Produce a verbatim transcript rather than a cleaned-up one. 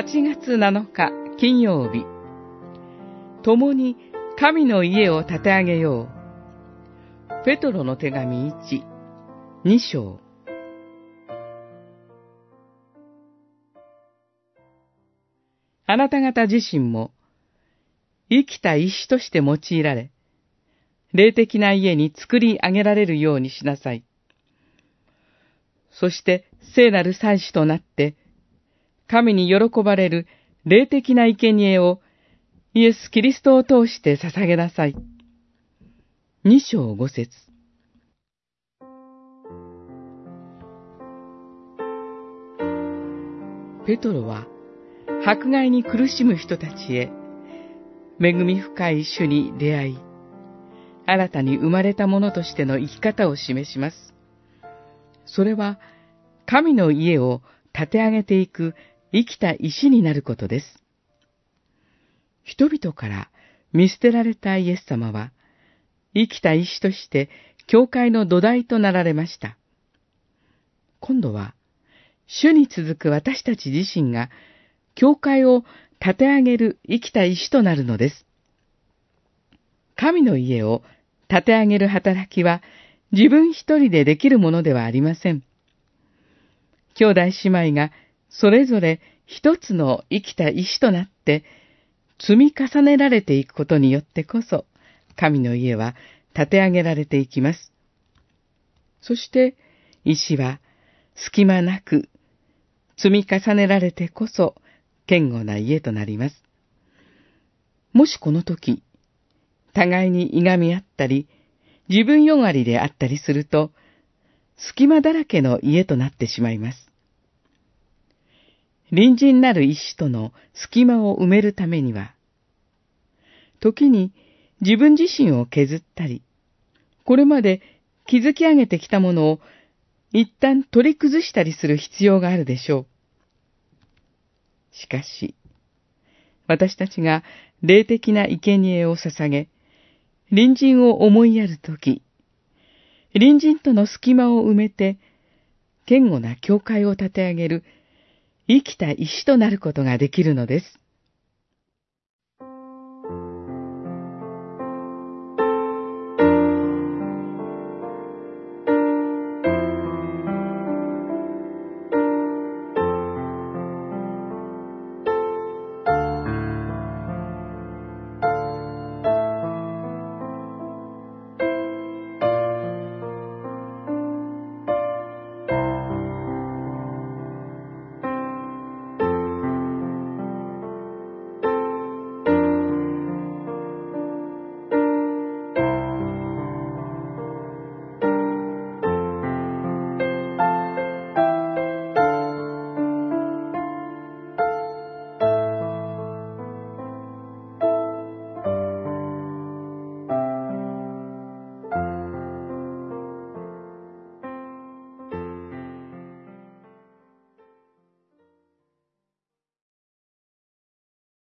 はちがつなのか金曜日、共に神の家を建て上げよう。ペトロの手紙いち、に章。あなた方自身も生きた石として用いられ、霊的な家に作り上げられるようにしなさい。そして聖なる祭司となって、神に喜ばれる霊的な生贄をイエス・キリストを通して捧げなさい。に章ご節。ペトロは、迫害に苦しむ人たちへ、恵み深い主に出会い、新たに生まれたものとしての生き方を示します。それは、神の家を建て上げていく生きた石になることです。人々から見捨てられたイエス様は、生きた石として教会の土台となられました。今度は、主に続く私たち自身が、教会を建て上げる生きた石となるのです。神の家を建て上げる働きは自分一人でできるものではありません。兄弟姉妹がそれぞれ一つの生きた石となって積み重ねられていくことによってこそ神の家は建て上げられていきます。そして石は隙間なく積み重ねられてこそ堅固な家となります。もしこの時、互いにいがみ合ったり、自分よがりであったりすると、隙間だらけの家となってしまいます。隣人なる石との隙間を埋めるためには、時に自分自身を削ったり、これまで築き上げてきたものを一旦取り崩したりする必要があるでしょう。しかし、私たちが霊的な生贄を捧げ、隣人を思いやるとき、隣人との隙間を埋めて、堅固な教会を立て上げる生きた石となることができるのです。